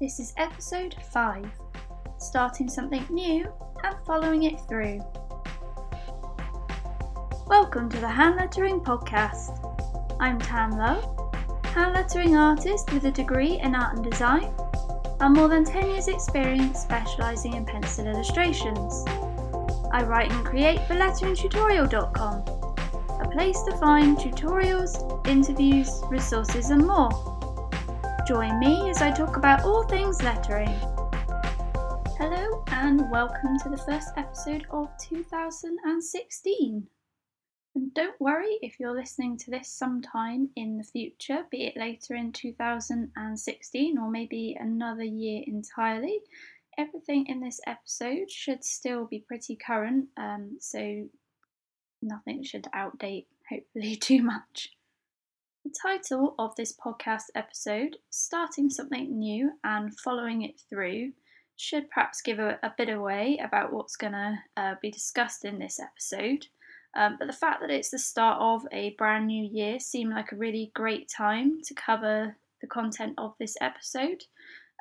This is episode 5, starting something new and following it through. Welcome to the Hand Lettering Podcast. I'm Tam Lowe, hand lettering artist with a degree in art and design and more than 10 years experience specialising in pencil illustrations. I write and create for letteringtutorial.com. a place to find tutorials, interviews, resources and more. Join me as I talk about all things lettering. Hello and welcome to the first episode of 2016. And don't worry if you're listening to this sometime in the future, be it later in 2016 or maybe another year entirely. Everything in this episode should still be pretty current, so nothing should outdate, hopefully, too much. The title of this podcast episode, Starting Something New and Following It Through, should perhaps give a bit away about what's going to be discussed in this episode. But the fact that it's the start of a brand new year seemed like a really great time to cover the content of this episode.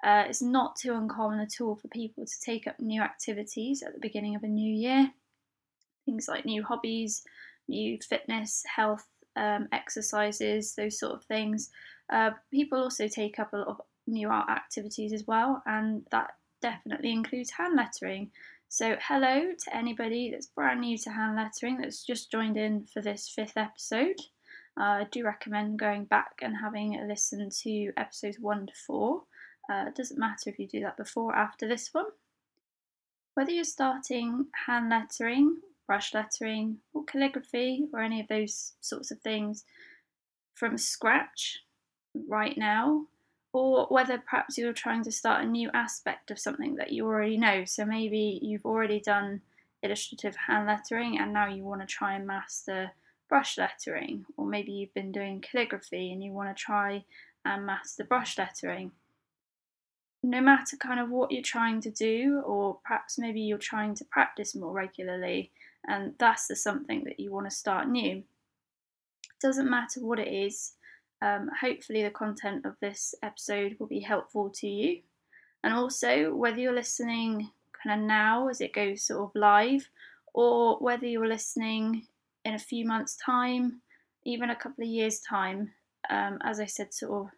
It's not too uncommon at all for people to take up new activities at the beginning of a new year. Things like new hobbies, new fitness, health, exercises, those sort of things. People also take up a lot of new art activities as well, and that definitely includes hand lettering. So hello to anybody that's brand new to hand lettering that's just joined in for this 5th episode. I do recommend going back and having a listen to episodes 1 to 4. It doesn't matter if you do that before or after this one. Whether you're starting hand lettering, brush lettering or calligraphy or any of those sorts of things from scratch right now, or whether perhaps you're trying to start a new aspect of something that you already know. So maybe you've already done illustrative hand lettering and now you want to try and master brush lettering, or maybe you've been doing calligraphy and you want to try and master brush lettering. No matter kind of what you're trying to do, or perhaps maybe you're trying to practice more regularly, and that's the something that you want to start new. It doesn't matter what it is. Hopefully the content of this episode will be helpful to you. And also, whether you're listening kind of now as it goes sort of live, or whether you're listening in a few months' time, even a couple of years' time, as I said sort of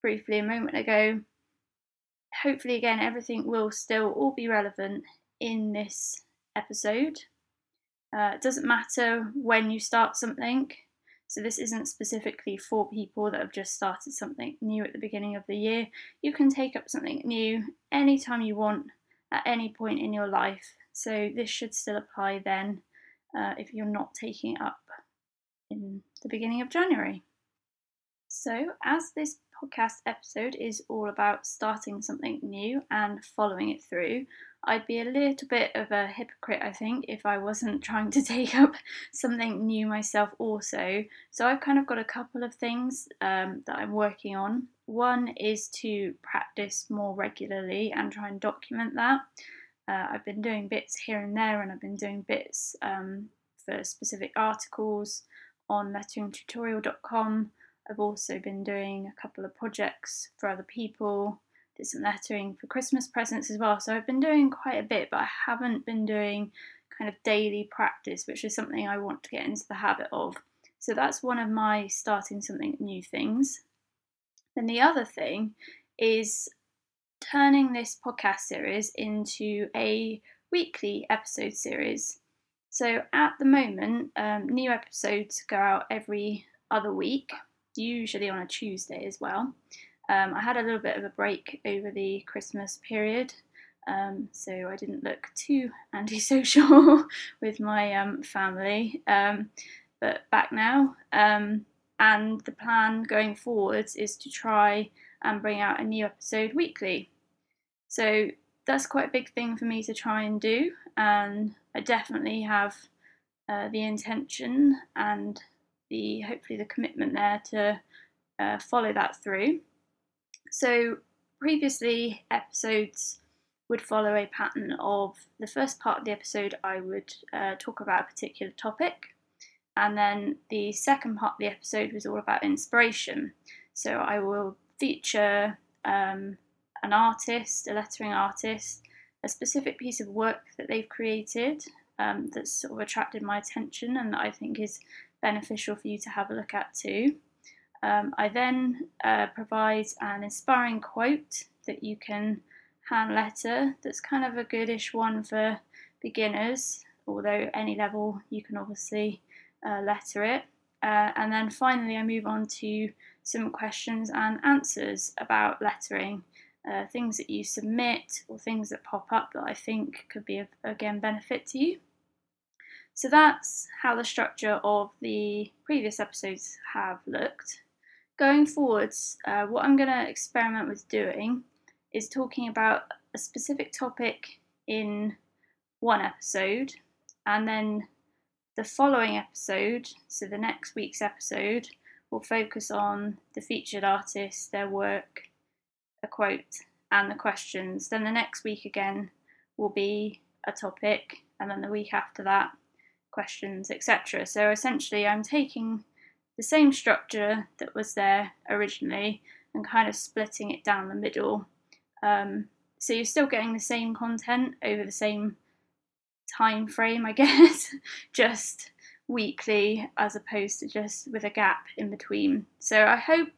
briefly a moment ago, hopefully again everything will still all be relevant in this episode. It doesn't matter when you start something, so this isn't specifically for people that have just started something new at the beginning of the year. You can take up something new anytime you want, at any point in your life, so this should still apply then if you're not taking it up in the beginning of January. So as this podcast episode is all about starting something new and following it through, I'd be a little bit of a hypocrite, I think, if I wasn't trying to take up something new myself also. So I've kind of got a couple of things that I'm working on. One is to practice more regularly and try and document that. I've been doing bits here and there, and I've been doing bits for specific articles on letteringtutorial.com. I've also been doing a couple of projects for other people, did some lettering for Christmas presents as well. So I've been doing quite a bit, but I haven't been doing kind of daily practice, which is something I want to get into the habit of. So that's one of my starting something new things. Then the other thing is turning this podcast series into a weekly episode series. So at the moment, new episodes go out every other week, usually on a Tuesday as well. I had a little bit of a break over the Christmas period, so I didn't look too antisocial with my family, but back now, and the plan going forwards is to try and bring out a new episode weekly. So that's quite a big thing for me to try and do, and I definitely have the intention and hopefully the commitment there to follow that through. So previously episodes would follow a pattern of the first part of the episode I would talk about a particular topic, and then the second part of the episode was all about inspiration. So I will feature an artist, a lettering artist, a specific piece of work that they've created that's sort of attracted my attention and that I think is beneficial for you to have a look at too. I then provide an inspiring quote that you can hand letter that's kind of a goodish one for beginners, although any level you can obviously letter it. And then finally I move on to some questions and answers about lettering, things that you submit or things that pop up that I think could be of, again, benefit to you. So that's how the structure of the previous episodes have looked. Going forwards, what I'm going to experiment with doing is talking about a specific topic in one episode, and then the following episode, so the next week's episode, will focus on the featured artist, their work, a quote, and the questions. Then the next week again will be a topic, and then the week after that, questions, etc. So essentially I'm taking the same structure that was there originally and kind of splitting it down the middle. So you're still getting the same content over the same time frame, I guess, just weekly as opposed to just with a gap in between. So I hope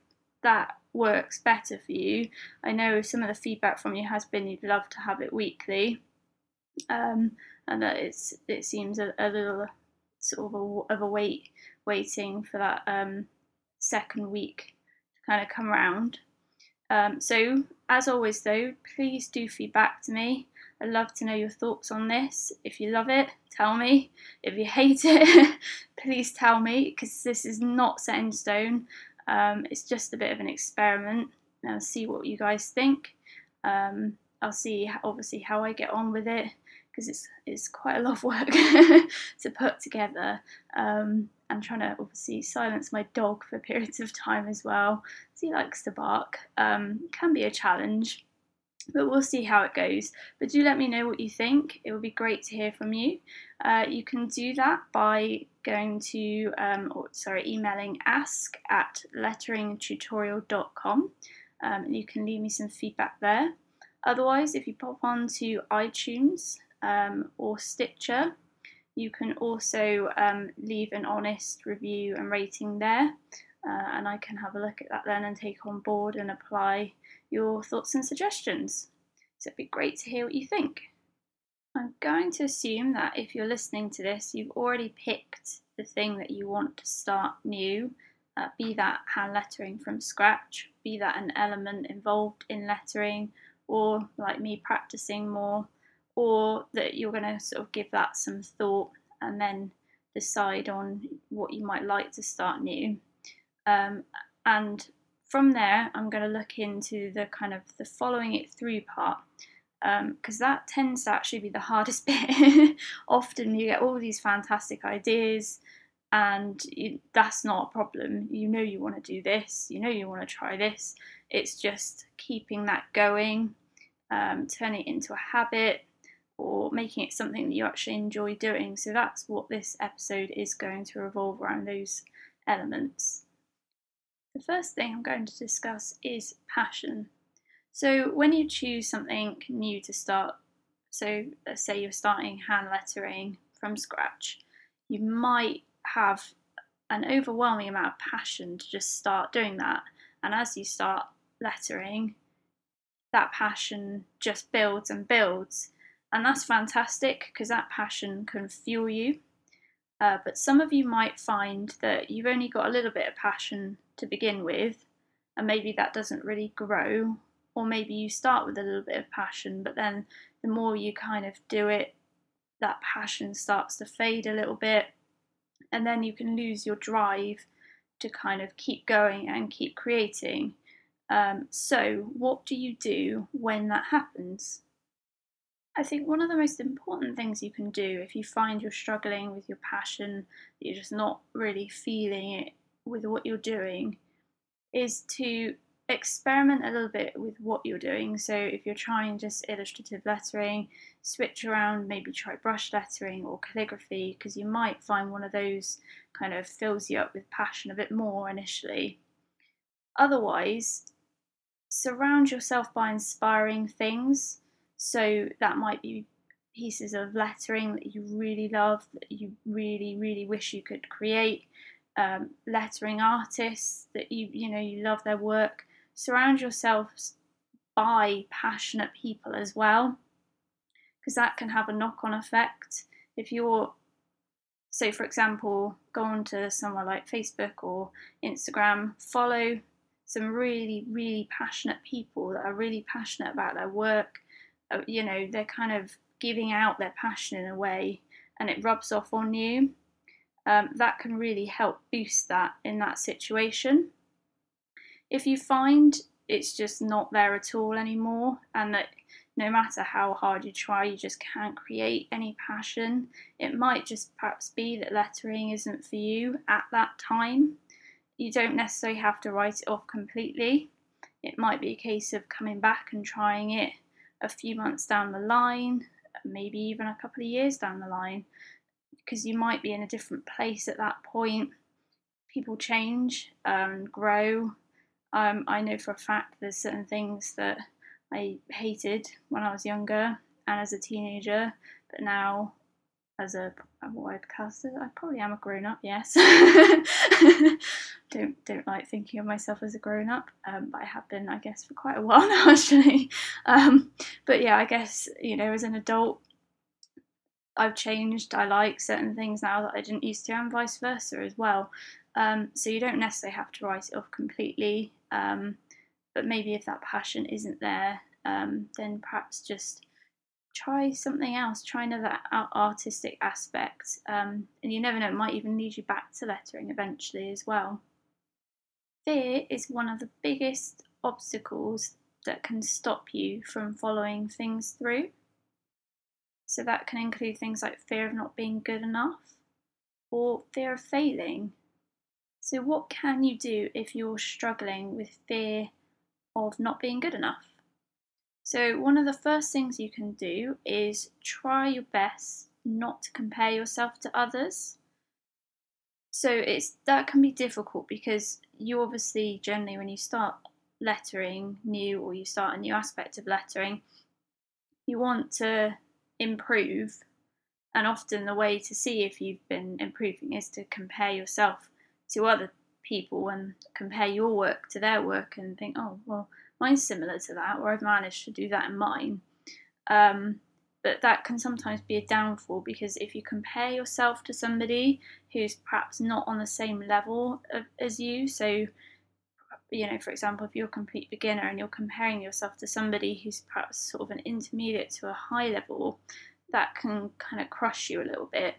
that works better for you. I know some of the feedback from you has been you'd love to have it weekly, and that it seems a little sort of a wait, waiting for that second week to kind of come round. So as always though, please do feedback to me. I'd love to know your thoughts on this. If you love it, tell me. If you hate it, please tell me, because this is not set in stone. It's just a bit of an experiment, and I'll see what you guys think. I'll see obviously how I get on with it, because it's quite a lot of work to put together. I'm trying to obviously silence my dog for periods of time as well, because he likes to bark. Can be a challenge, but we'll see how it goes. But do let me know what you think. It would be great to hear from you. You can do that by going to, emailing ask@letteringtutorial.com. And you can leave me some feedback there. Otherwise, if you pop on to iTunes or Stitcher, you can also leave an honest review and rating there. And I can have a look at that then and take on board and apply your thoughts and suggestions. So it'd be great to hear what you think. I'm going to assume that if you're listening to this, you've already picked the thing that you want to start new, be that hand lettering from scratch, be that an element involved in lettering, or like me, practicing more, or that you're going to sort of give that some thought and then decide on what you might like to start new. And from there, I'm going to look into the kind of the following it through part, because that tends to actually be the hardest bit. Often you get all these fantastic ideas and that's not a problem. You know you want to do this, you know you want to try this. It's just keeping that going, turning it into a habit or making it something that you actually enjoy doing. So that's what this episode is going to revolve around, those elements. The first thing I'm going to discuss is passion. So when you choose something new to start, so let's say you're starting hand lettering from scratch, you might have an overwhelming amount of passion to just start doing that. And as you start lettering, that passion just builds and builds. And that's fantastic, because that passion can fuel you. But some of you might find that you've only got a little bit of passion to begin with, and maybe that doesn't really grow, or maybe you start with a little bit of passion, but then the more you kind of do it, that passion starts to fade a little bit, and then you can lose your drive to kind of keep going and keep creating. So what do you do when that happens? I think one of the most important things you can do if you find you're struggling with your passion, that you're just not really feeling it with what you're doing, is to experiment a little bit with what you're doing. So if you're trying just illustrative lettering, switch around, maybe try brush lettering or calligraphy, because you might find one of those kind of fills you up with passion a bit more initially. Otherwise, Surround yourself by inspiring things. So that might be pieces of lettering that you really love, that you really, really wish you could create. Lettering artists that you love their work. Surround yourself by passionate people as well, because that can have a knock-on effect. If you're, so for example, go on to somewhere like Facebook or Instagram, follow some really, really passionate people that are really passionate about their work. They're kind of giving out their passion in a way, and it rubs off on you. That can really help boost that in that situation. If you find it's just not there at all anymore, and that no matter how hard you try, you just can't create any passion, it might just perhaps be that lettering isn't for you at that time. You don't necessarily have to write it off completely. It might be a case of coming back and trying it a few months down the line, maybe even a couple of years down the line, because you might be in a different place at that point. People change, grow. I know for a fact there's certain things that I hated when I was younger and as a teenager, but now as a webcaster, I probably am a grown-up, yes. Don't like thinking of myself as a grown-up, but I have been, I guess, for quite a while now, actually. But yeah, I guess, as an adult, I've changed. I like certain things now that I didn't used to, and vice versa as well. So you don't necessarily have to write it off completely, but maybe if that passion isn't there, then perhaps just try something else, try another artistic aspect, and you never know, it might even lead you back to lettering eventually as well. Fear is one of the biggest obstacles that can stop you from following things through. So that can include things like fear of not being good enough or fear of failing. So what can you do if you're struggling with fear of not being good enough? So one of the first things you can do is try your best not to compare yourself to others. So that can be difficult because you obviously generally when you start lettering new or you start a new aspect of lettering, you want to improve, and often the way to see if you've been improving is to compare yourself to other people and compare your work to their work and think, oh, well, mine's similar to that, or I've managed to do that in mine. But that can sometimes be a downfall, because if you compare yourself to somebody who's perhaps not on the same level as you, so, for example, if you're a complete beginner and you're comparing yourself to somebody who's perhaps sort of an intermediate to a high level, that can kind of crush you a little bit.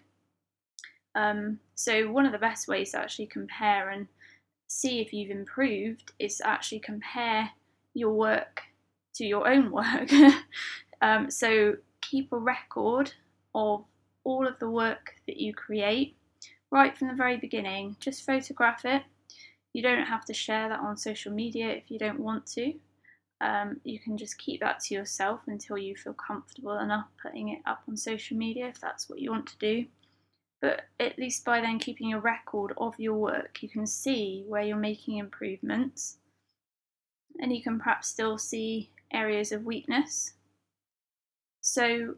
So one of the best ways to actually compare and see if you've improved is to actually compare your work to your own work. So keep a record of all of the work that you create right from the very beginning. Just photograph it. You don't have to share that on social media if you don't want to. You can just keep that to yourself until you feel comfortable enough putting it up on social media, if that's what you want to do. But at least by then keeping a record of your work, you can see where you're making improvements, and you can perhaps still see areas of weakness. So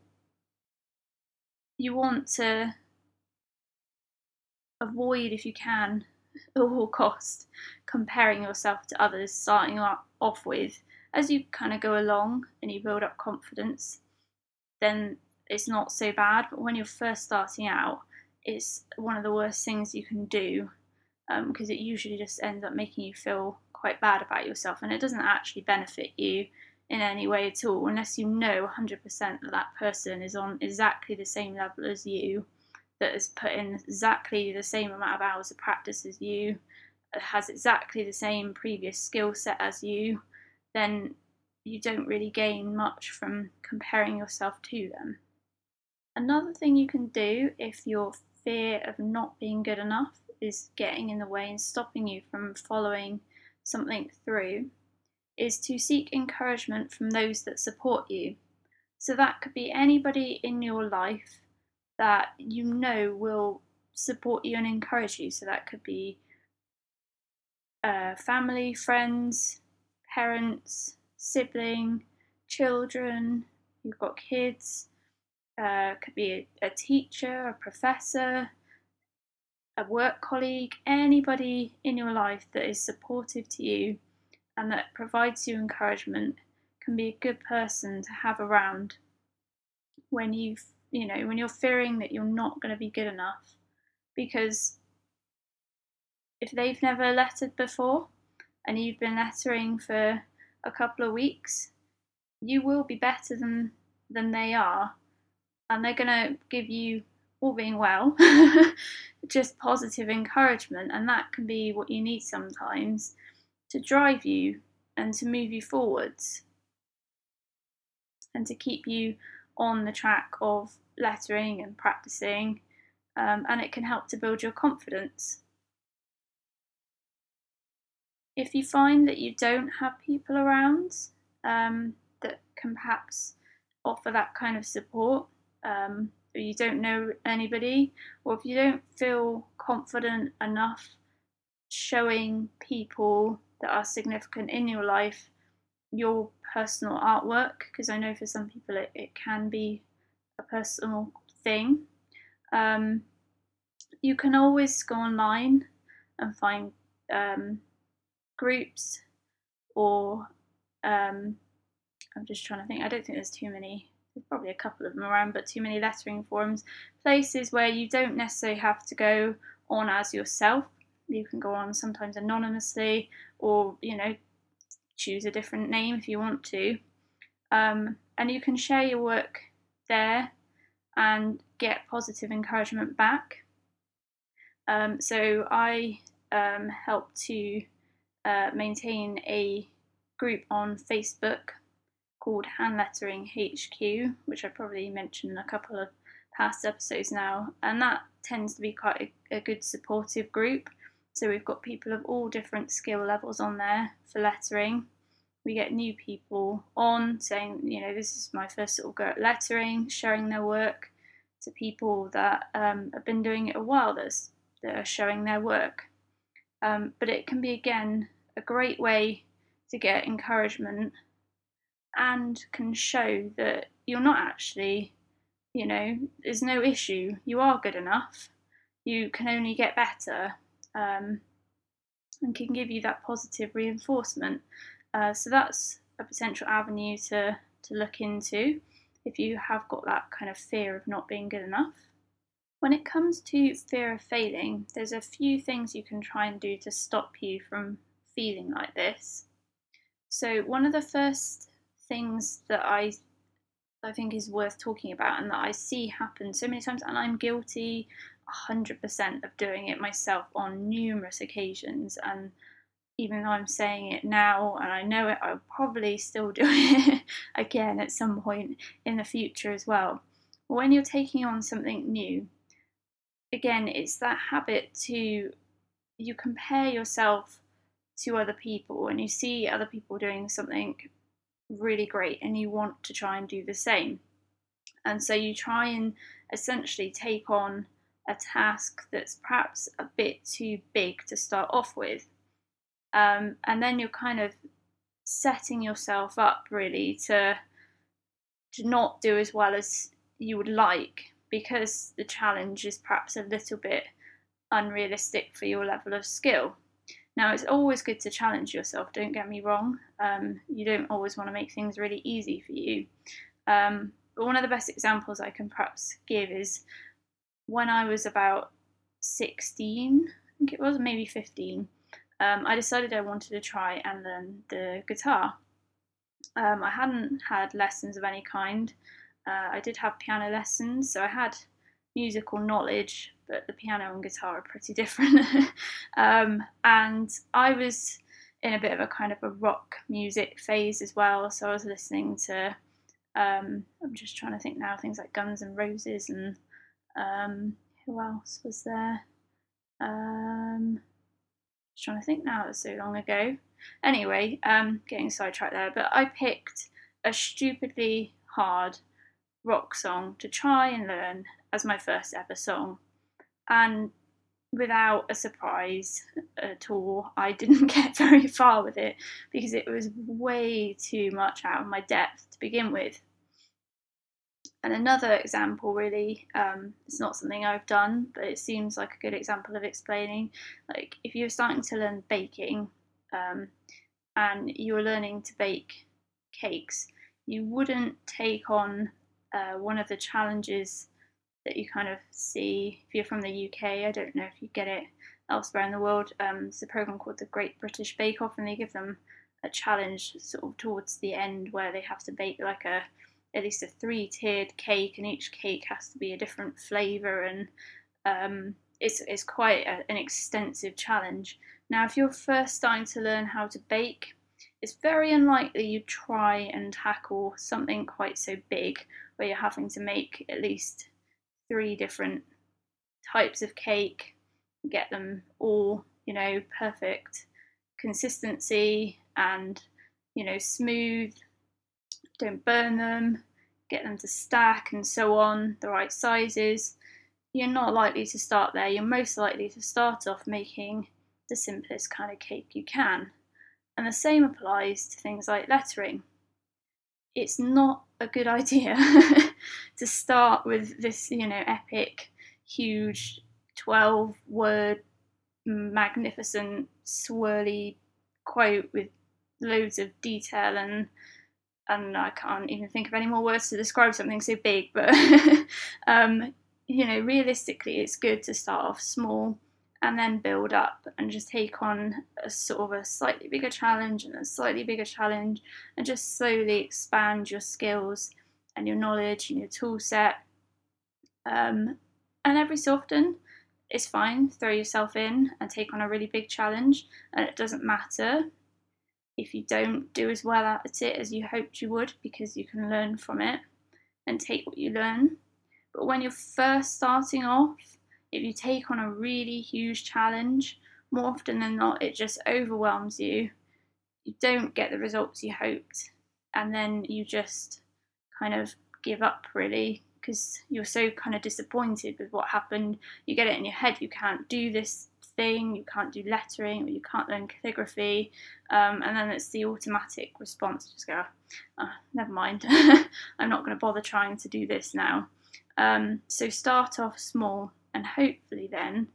you want to avoid, if you can, at all cost, comparing yourself to others, starting off with. As you kind of go along and you build up confidence, then it's not so bad. But when you're first starting out, it's one of the worst things you can do, because it usually just ends up making you feel quite bad about yourself, and it doesn't actually benefit you in any way at all, unless you know 100% that person is on exactly the same level as you, that has put in exactly the same amount of hours of practice as you, has exactly the same previous skill set as you. Then you don't really gain much from comparing yourself to them. Another thing you can do if you're fear of not being good enough is getting in the way and stopping you from following something through is to seek encouragement from those that support you. So that could be anybody in your life that you know will support you and encourage you. So that could be family, friends, parents, sibling, children, you've got kids, could be a teacher, a professor, a work colleague, anybody in your life that is supportive to you and that provides you encouragement can be a good person to have around when you're fearing that you're not going to be good enough. Because if they've never lettered before and you've been lettering for a couple of weeks, you will be better than they are, and they're going to give you, all being well, just positive encouragement, and that can be what you need sometimes to drive you and to move you forwards and to keep you on the track of lettering and practicing, and it can help to build your confidence. If you find that you don't have people around that can perhaps offer that kind of support, or you don't know anybody, or if you don't feel confident enough showing people that are significant in your life your personal artwork, because I know for some people it can be a personal thing, you can always go online and find groups, or I'm just trying to think, I don't think there's too many, there's probably a couple of them around, but too many lettering forums, places where you don't necessarily have to go on as yourself. You can go on sometimes anonymously, or choose a different name if you want to, and you can share your work there and get positive encouragement back. So I help to maintain a group on Facebook called Hand Lettering HQ, which I probably mentioned in a couple of past episodes now, and that tends to be quite a good supportive group. So we've got people of all different skill levels on there for lettering. We get new people on saying, this is my first sort of go at lettering, sharing their work to people that have been doing it a while that are showing their work. But it can be, again, a great way to get encouragement and can show that you're not actually, there's no issue. You are good enough. You can only get better. And can give you that positive reinforcement. So that's a potential avenue to look into if you have got that kind of fear of not being good enough. When it comes to fear of failing, there's a few things you can try and do to stop you from feeling like this. So one of the first things that I think is worth talking about, and that I see happen so many times, and I'm guilty 100% of doing it myself on numerous occasions, and even though I'm saying it now and I know it, I'll probably still do it again at some point in the future as well. When you're taking on something new, again, it's that habit to you compare yourself to other people, and you see other people doing something really great and you want to try and do the same, and so you try and essentially take on a task that's perhaps a bit too big to start off with, and then you're kind of setting yourself up really to not do as well as you would like, because the challenge is perhaps a little bit unrealistic for your level of skill. Now, it's always good to challenge yourself, don't get me wrong. You don't always want to make things really easy for you, but one of the best examples I can perhaps give is when I was about 16, I think it was, maybe 15, I decided I wanted to try and learn the guitar. I hadn't had lessons of any kind. I did have piano lessons, so I had musical knowledge, but the piano and guitar are pretty different. And I was in a bit of a kind of a rock music phase as well, so I was listening to, I'm just trying to think now, things like Guns N' Roses and who else was there? Just trying to think now, it was so long ago. Anyway, getting sidetracked there, but I picked a stupidly hard rock song to try and learn as my first ever song, and without a surprise at all, I didn't get very far with it because it was way too much out of my depth to begin with. And another example, really, it's not something I've done, but it seems like a good example of explaining. Like, if you're starting to learn baking and you're learning to bake cakes, you wouldn't take on one of the challenges that you kind of see. If you're from the UK, I don't know if you get it elsewhere in the world, there's a program called the Great British Bake Off, and they give them a challenge sort of towards the end where they have to bake like at least a three-tiered cake, and each cake has to be a different flavour, and it's quite an extensive challenge. Now, if you're first starting to learn how to bake, it's very unlikely you try and tackle something quite so big where you're having to make at least 3 different types of cake, get them all, you know, perfect consistency and, you know, smooth, don't burn them, get them to stack and so on, the right sizes. You're not likely to start there. You're most likely to start off making the simplest kind of cake you can. And the same applies to things like lettering. It's not a good idea to start with this, you know, epic, huge, 12-word, magnificent, swirly quote with loads of detail, and I can't even think of any more words to describe something so big. But you know, realistically, it's good to start off small and then build up and just take on a sort of a slightly bigger challenge and a slightly bigger challenge, and just slowly expand your skills and your knowledge and your tool set. And every so often, it's fine, throw yourself in and take on a really big challenge, and it doesn't matter if you don't do as well at it as you hoped you would, because you can learn from it and take what you learn. But when you're first starting off, if you take on a really huge challenge, more often than not, it just overwhelms you. You don't get the results you hoped, and then you just kind of give up, really, because you're so kind of disappointed with what happened. You get it in your head, you can't do this thing, you can't do lettering, or you can't learn calligraphy, and then it's the automatic response, just go, oh, never mind, I'm not going to bother trying to do this now. So start off small, and hopefully then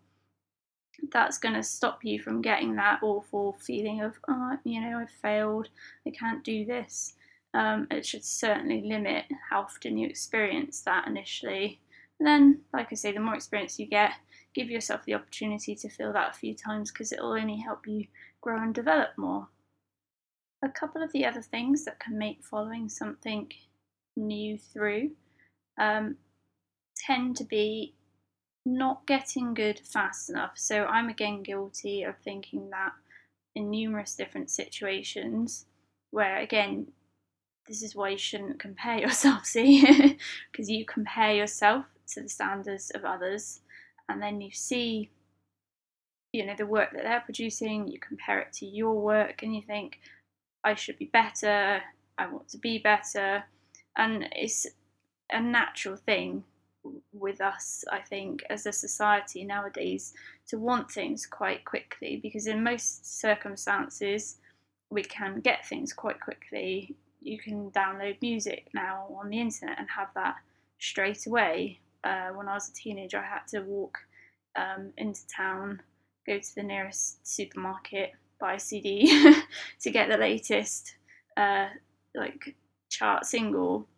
that's going to stop you from getting that awful feeling of, oh, you know, I failed, I can't do this. It should certainly limit how often you experience that initially. And then, like I say, the more experience you get, give yourself the opportunity to feel that a few times, because it'll only help you grow and develop more. A couple of the other things that can make following something new through tend to be not getting good fast enough. So I'm again guilty of thinking that in numerous different situations, where again, this is why you shouldn't compare yourself, see, because you compare yourself to the standards of others, and then you see, you know, the work that they're producing, you compare it to your work, and you think, I should be better, I want to be better. And it's a natural thing with us, I think, as a society nowadays, to want things quite quickly, because in most circumstances, we can get things quite quickly. You can download music now on the internet and have that straight away. When I was a teenager, I had to walk into town, go to the nearest supermarket, buy a CD to get the latest like chart single.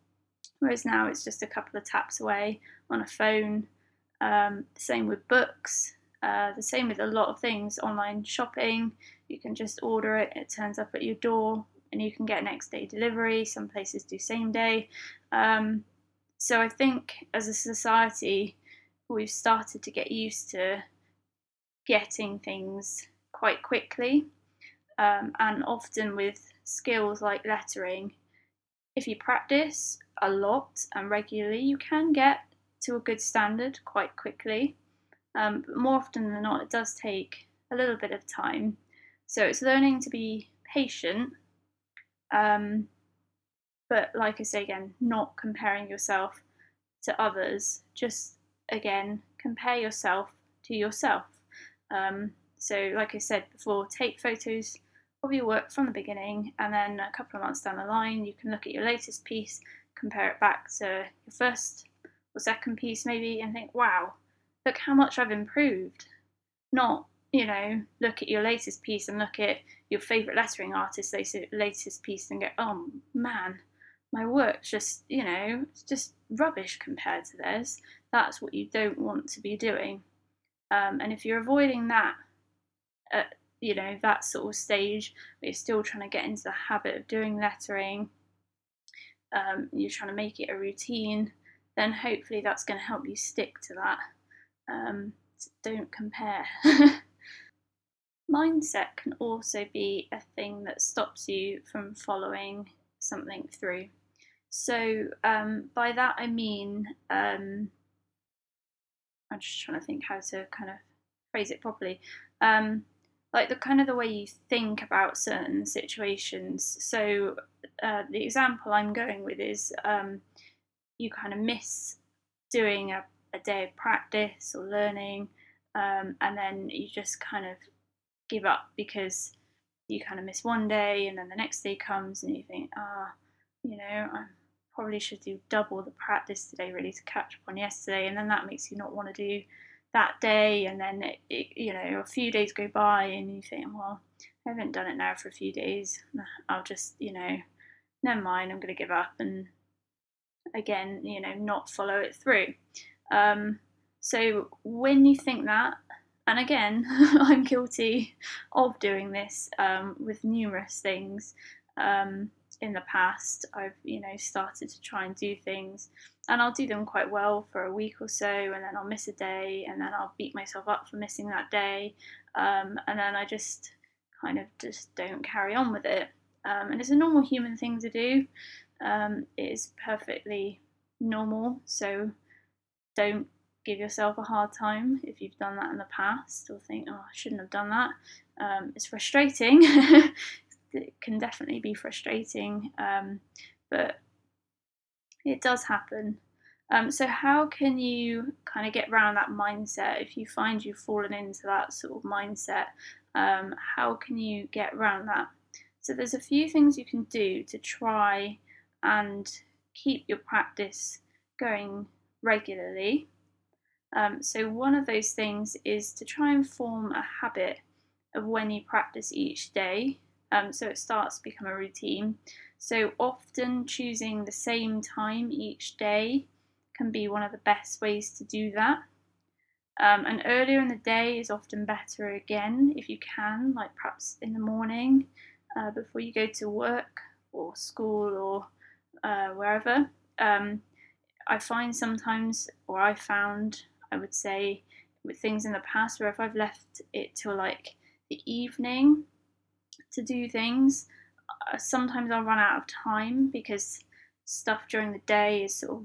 Whereas now it's just a couple of taps away on a phone. Same with books. The same with a lot of things. Online shopping, you can just order it. It turns up at your door, and you can get next day delivery. Some places do same day. So I think as a society, we've started to get used to getting things quite quickly. And often with skills like lettering, if you practice a lot and regularly, you can get to a good standard quite quickly. But more often than not, it does take a little bit of time. So it's learning to be patient. But like I say again, not comparing yourself to others, just again, compare yourself to yourself. So like I said before, take photos of your work from the beginning, and then a couple of months down the line you can look at your latest piece, compare it back to your first or second piece maybe, and think, wow, look how much I've improved. Not, you know, look at your latest piece and look at your favourite lettering artist's latest piece and go, oh man, my work's just, you know, it's just rubbish compared to theirs. That's what you don't want to be doing. And if you're avoiding that at, you know, that sort of stage, but you're still trying to get into the habit of doing lettering, you're trying to make it a routine, then hopefully that's going to help you stick to that. So don't compare. Mindset can also be a thing that stops you from following something through. So by that I mean, I'm just trying to think how to kind of phrase it properly. Like the kind of the way you think about certain situations. So the example I'm going with is you kind of miss doing a day of practice or learning, and then you just kind of give up because you kind of miss one day, and then the next day comes and you think, you know, I probably should do double the practice today really to catch up on yesterday, and then that makes you not want to do that day, and then it, you know, a few days go by and you think, well, I haven't done it now for a few days, I'll just, you know, never mind, I'm going to give up, and again, you know, not follow it through. So when you think that, and again, I'm guilty of doing this with numerous things in the past. I've, you know, started to try and do things, and I'll do them quite well for a week or so, and then I'll miss a day, and then I'll beat myself up for missing that day, and then I just kind of just don't carry on with it. And it's a normal human thing to do. It is perfectly normal, so don't give yourself a hard time if you've done that in the past, or think, oh, I shouldn't have done that. It's frustrating. It can definitely be frustrating, but it does happen. So how can you kind of get around that mindset if you find you've fallen into that sort of mindset? How can you get around that? So there's a few things you can do to try and keep your practice going regularly. So one of those things is to try and form a habit of when you practice each day, so it starts to become a routine. So often choosing the same time each day can be one of the best ways to do that. And earlier in the day is often better again if you can, like perhaps in the morning before you go to work or school or wherever. I find sometimes, or I found, I would say, with things in the past where if I've left it till like the evening to do things, sometimes I'll run out of time because stuff during the day is sort of,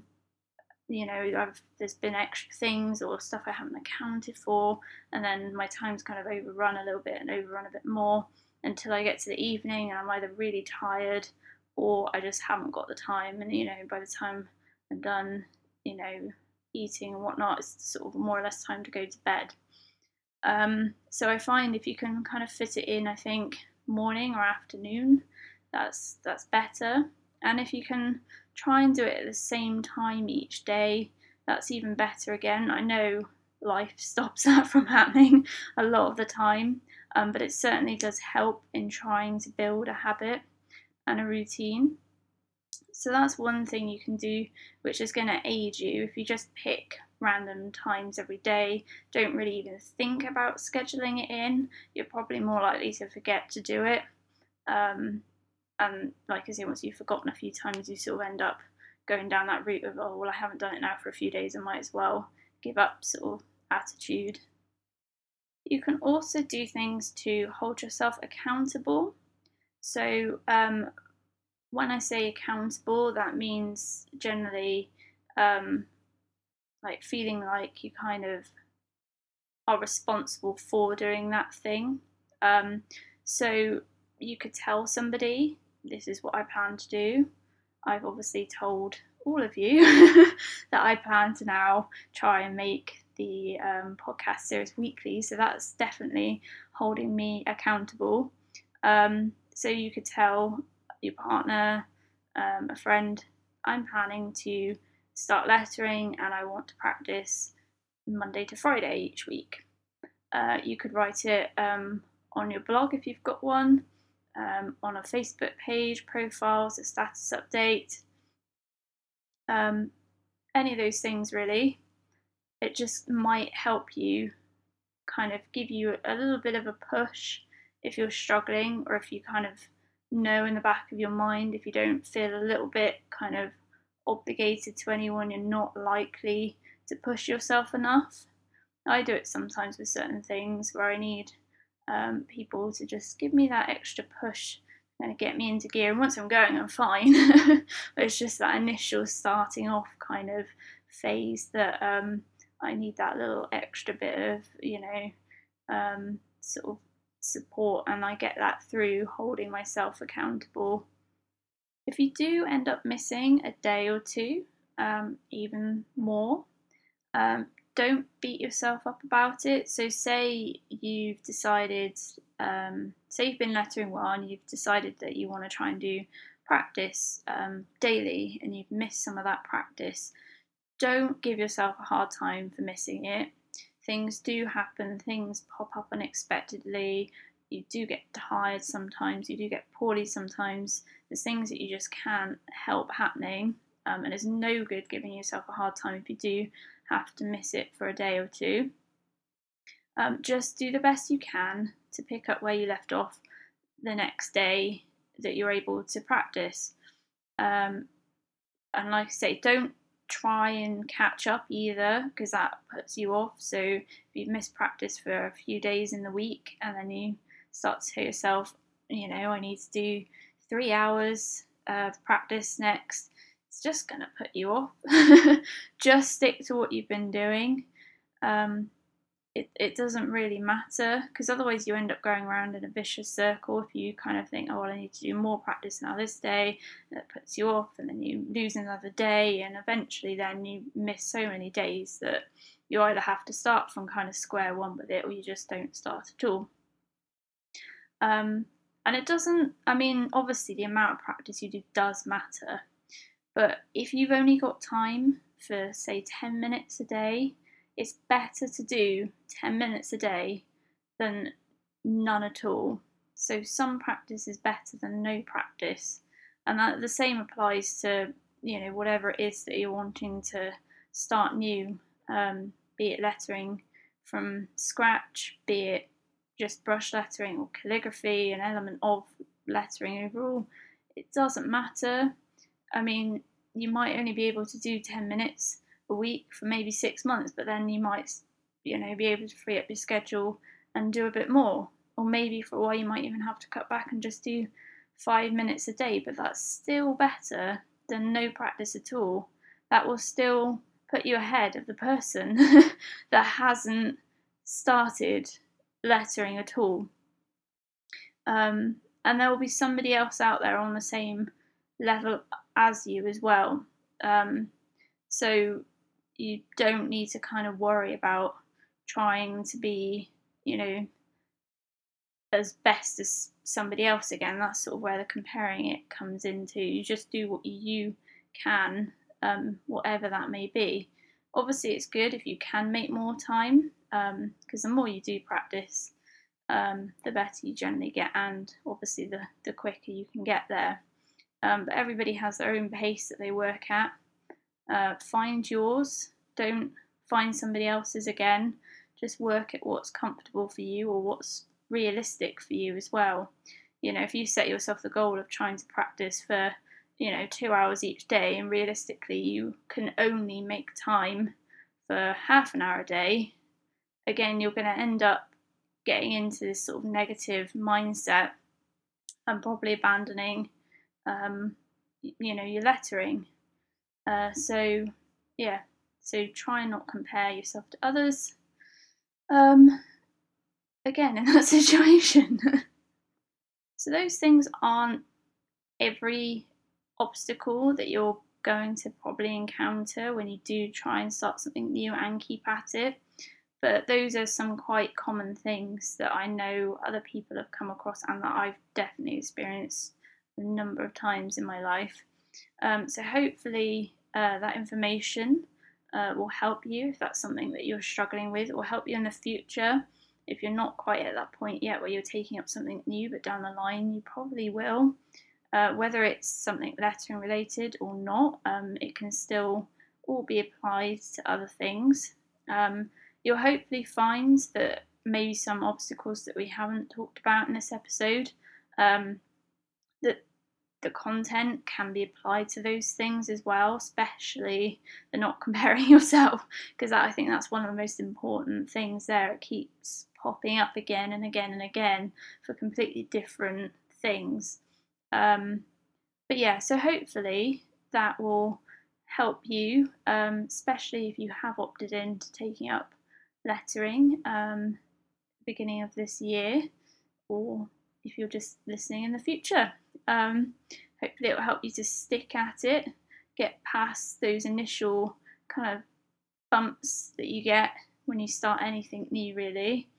you know, there's been extra things or stuff I haven't accounted for, and then my time's kind of overrun a little bit and overrun a bit more until I get to the evening and I'm either really tired or I just haven't got the time, and, you know, by the time I'm done, you know, eating and whatnot, it's sort of more or less time to go to bed. So I find if you can kind of fit it in, I think morning or afternoon, that's better. And if you can try and do it at the same time each day, that's even better again. I know life stops that from happening a lot of the time, but it certainly does help in trying to build a habit and a routine. So that's one thing you can do, which is going to aid you. If you just pick random times every day, don't really even think about scheduling it in, you're probably more likely to forget to do it. And like I say, once you've forgotten a few times, you sort of end up going down that route of, oh, well, I haven't done it now for a few days, I might as well give up sort of attitude. You can also do things to hold yourself accountable. So when I say accountable, that means generally like feeling like you kind of are responsible for doing that thing. So you could tell somebody, this is what I plan to do. I've obviously told all of you that I plan to now try and make the podcast series weekly, so that's definitely holding me accountable. So you could tell your partner, a friend, I'm planning to start lettering and I want to practice Monday to Friday each week. You could write it on your blog if you've got one, on a Facebook page, profiles, a status update, any of those things really. It just might help you, kind of give you a little bit of a push if you're struggling, or if you kind of know in the back of your mind, if you don't feel a little bit kind of obligated to anyone, you're not likely to push yourself enough. I do it sometimes with certain things where I need people to just give me that extra push and get me into gear, and once I'm going I'm fine but it's just that initial starting off kind of phase that I need that little extra bit of, you know, sort of support, and I get that through holding myself accountable. If you do end up missing a day or two, even more, don't beat yourself up about it. So say you've decided, say you've been lettering well and you've decided that you want to try and do practice daily, and you've missed some of that practice. Don't give yourself a hard time for missing it. Things do happen, things pop up unexpectedly, you do get tired sometimes, you do get poorly sometimes, there's things that you just can't help happening, and it's no good giving yourself a hard time if you do have to miss it for a day or two. Just do the best you can to pick up where you left off the next day that you're able to practice. And like I say, don't try and catch up either, because that puts you off. So if you've missed practice for a few days in the week and then you start to tell yourself, you know, I need to do 3 hours of practice next, it's just going to put you off. Just stick to what you've been doing. It doesn't really matter, because otherwise you end up going around in a vicious circle. If you kind of think, oh, well, I need to do more practice now this day, that puts you off, and then you lose another day, and eventually then you miss so many days that you either have to start from kind of square one with it, or you just don't start at all. And it doesn't, I mean, obviously the amount of practice you do does matter, but if you've only got time for, say, 10 minutes a day, it's better to do 10 minutes a day than none at all. So some practice is better than no practice. And that, the same applies to, you know, whatever it is that you're wanting to start new, be it lettering from scratch, be it just brush lettering or calligraphy, an element of lettering overall. It doesn't matter. I mean, you might only be able to do 10 minutes a week for maybe 6 months, but then you might, you know, be able to free up your schedule and do a bit more, or maybe for a while you might even have to cut back and just do 5 minutes a day, but that's still better than no practice at all. That will still put you ahead of the person that hasn't started lettering at all, and there will be somebody else out there on the same level as you as well, so you don't need to kind of worry about trying to be, you know, as best as somebody else again. That's sort of where the comparing it comes into. You just do what you can, whatever that may be. Obviously, it's good if you can make more time, because the more you do practice, the better you generally get, and obviously the quicker you can get there. But everybody has their own pace that they work at. Find yours. Don't find somebody else's again. Just work at what's comfortable for you, or what's realistic for you as well. You know, if you set yourself the goal of trying to practice for, you know, 2 hours each day, and realistically you can only make time for half an hour a day, again, you're going to end up getting into this sort of negative mindset and probably abandoning, you know, your lettering. So try not compare yourself to others, again, in that situation. So those things aren't every obstacle that your going to probably encounter when you do try and start something new and keep at it. But those are some quite common things that I know other people have come across and that I've definitely experienced a number of times in my life. So hopefully that information will help you if that's something that you're struggling with, or help you in the future if you're not quite at that point yet where you're taking up something new, but down the line you probably will. Whether it's something lettering related or not, it can still all be applied to other things. You'll hopefully find that maybe some obstacles that we haven't talked about in this episode, that the content can be applied to those things as well, especially the not comparing yourself, because I think that's one of the most important things there. It keeps popping up again and again and again for completely different things. But yeah, so hopefully that will help you, especially if you have opted in to taking up lettering beginning of this year, or if you're just listening in the future. Hopefully it will help you to stick at it, get past those initial kind of bumps that you get when you start anything new really,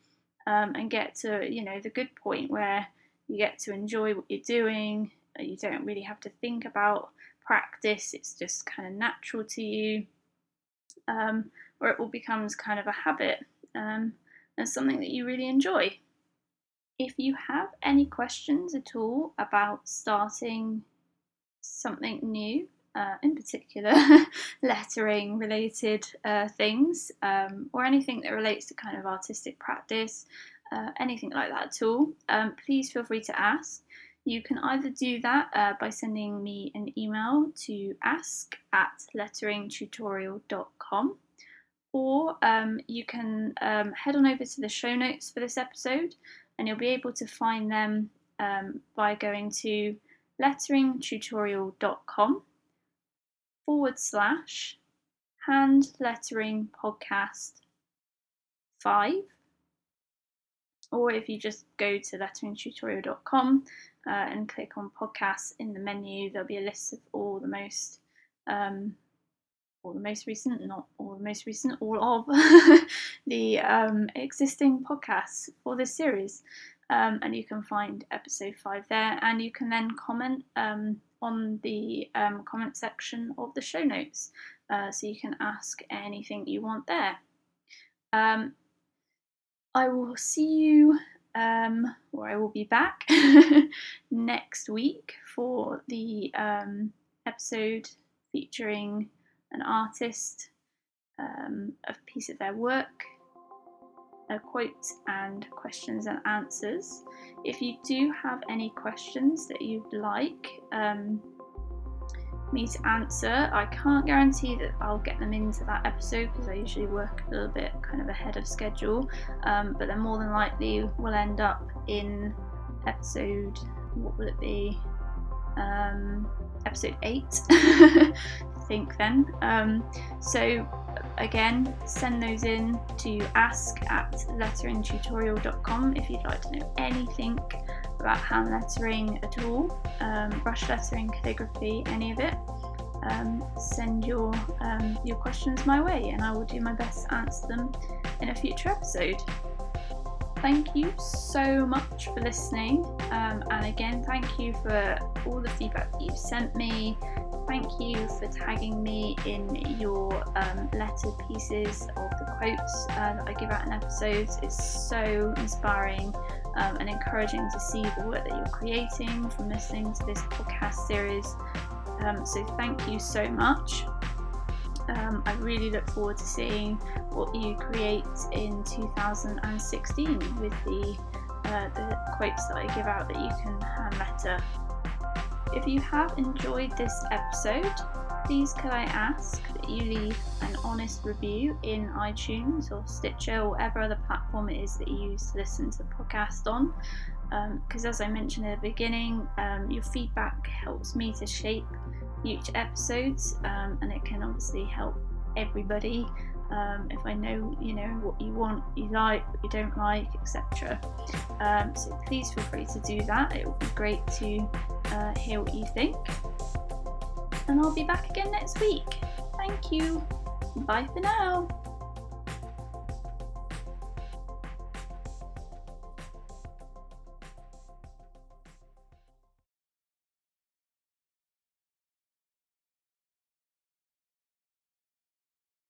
and get to, you know, the good point where you get to enjoy what you're doing. You don't really have to think about practice, it's just kind of natural to you, or it all becomes kind of a habit, and something that you really enjoy. If you have any questions at all about starting something new, in particular lettering related things, or anything that relates to kind of artistic practice, anything like that at all, please feel free to ask. You can either do that by sending me an email to ask@letteringtutorial.com, or you can head on over to the show notes for this episode, and you'll be able to find them by going to letteringtutorial.com/handletteringpodcast5, or if you just go to letteringtutorial.com and click on podcasts in the menu, there'll be a list of all of the existing podcasts for this series, and you can find episode 5 there, and you can then comment on the comment section of the show notes, so you can ask anything you want there. I will see you, or I will be back next week for the episode featuring an artist, a piece of their work, a quote, and questions and answers. If you do have any questions that you'd like me to answer, I can't guarantee that I'll get them into that episode because I usually work a little bit kind of ahead of schedule, but they're more than likely will end up in episode, what will it be, episode 8 I think then. So again, send those in to ask@letteringtutorial.com if you'd like to know anything about hand lettering at all, brush lettering, calligraphy, any of it. Send your questions my way, and I will do my best to answer them in a future episode. Thank you so much for listening, and again, thank you for all the feedback that you've sent me. Thank you for tagging me in your letter pieces of the quotes that I give out in episodes. It's so inspiring and encouraging to see the work that you're creating from listening to this podcast series, so thank you so much. I really look forward to seeing what you create in 2016 with the quotes that I give out that you can hand letter. If you have enjoyed this episode, please could I ask that you leave an honest review in iTunes or Stitcher or whatever other platform it is that you use to listen to the podcast on, because as I mentioned at the beginning, your feedback helps me to shape future episodes, and it can obviously help everybody if I know, you know, what you want, what you like, what you don't like, etc. So please feel free to do that. It would be great to hear what you think. and I'll be back again next week. Thank you. Bye for now.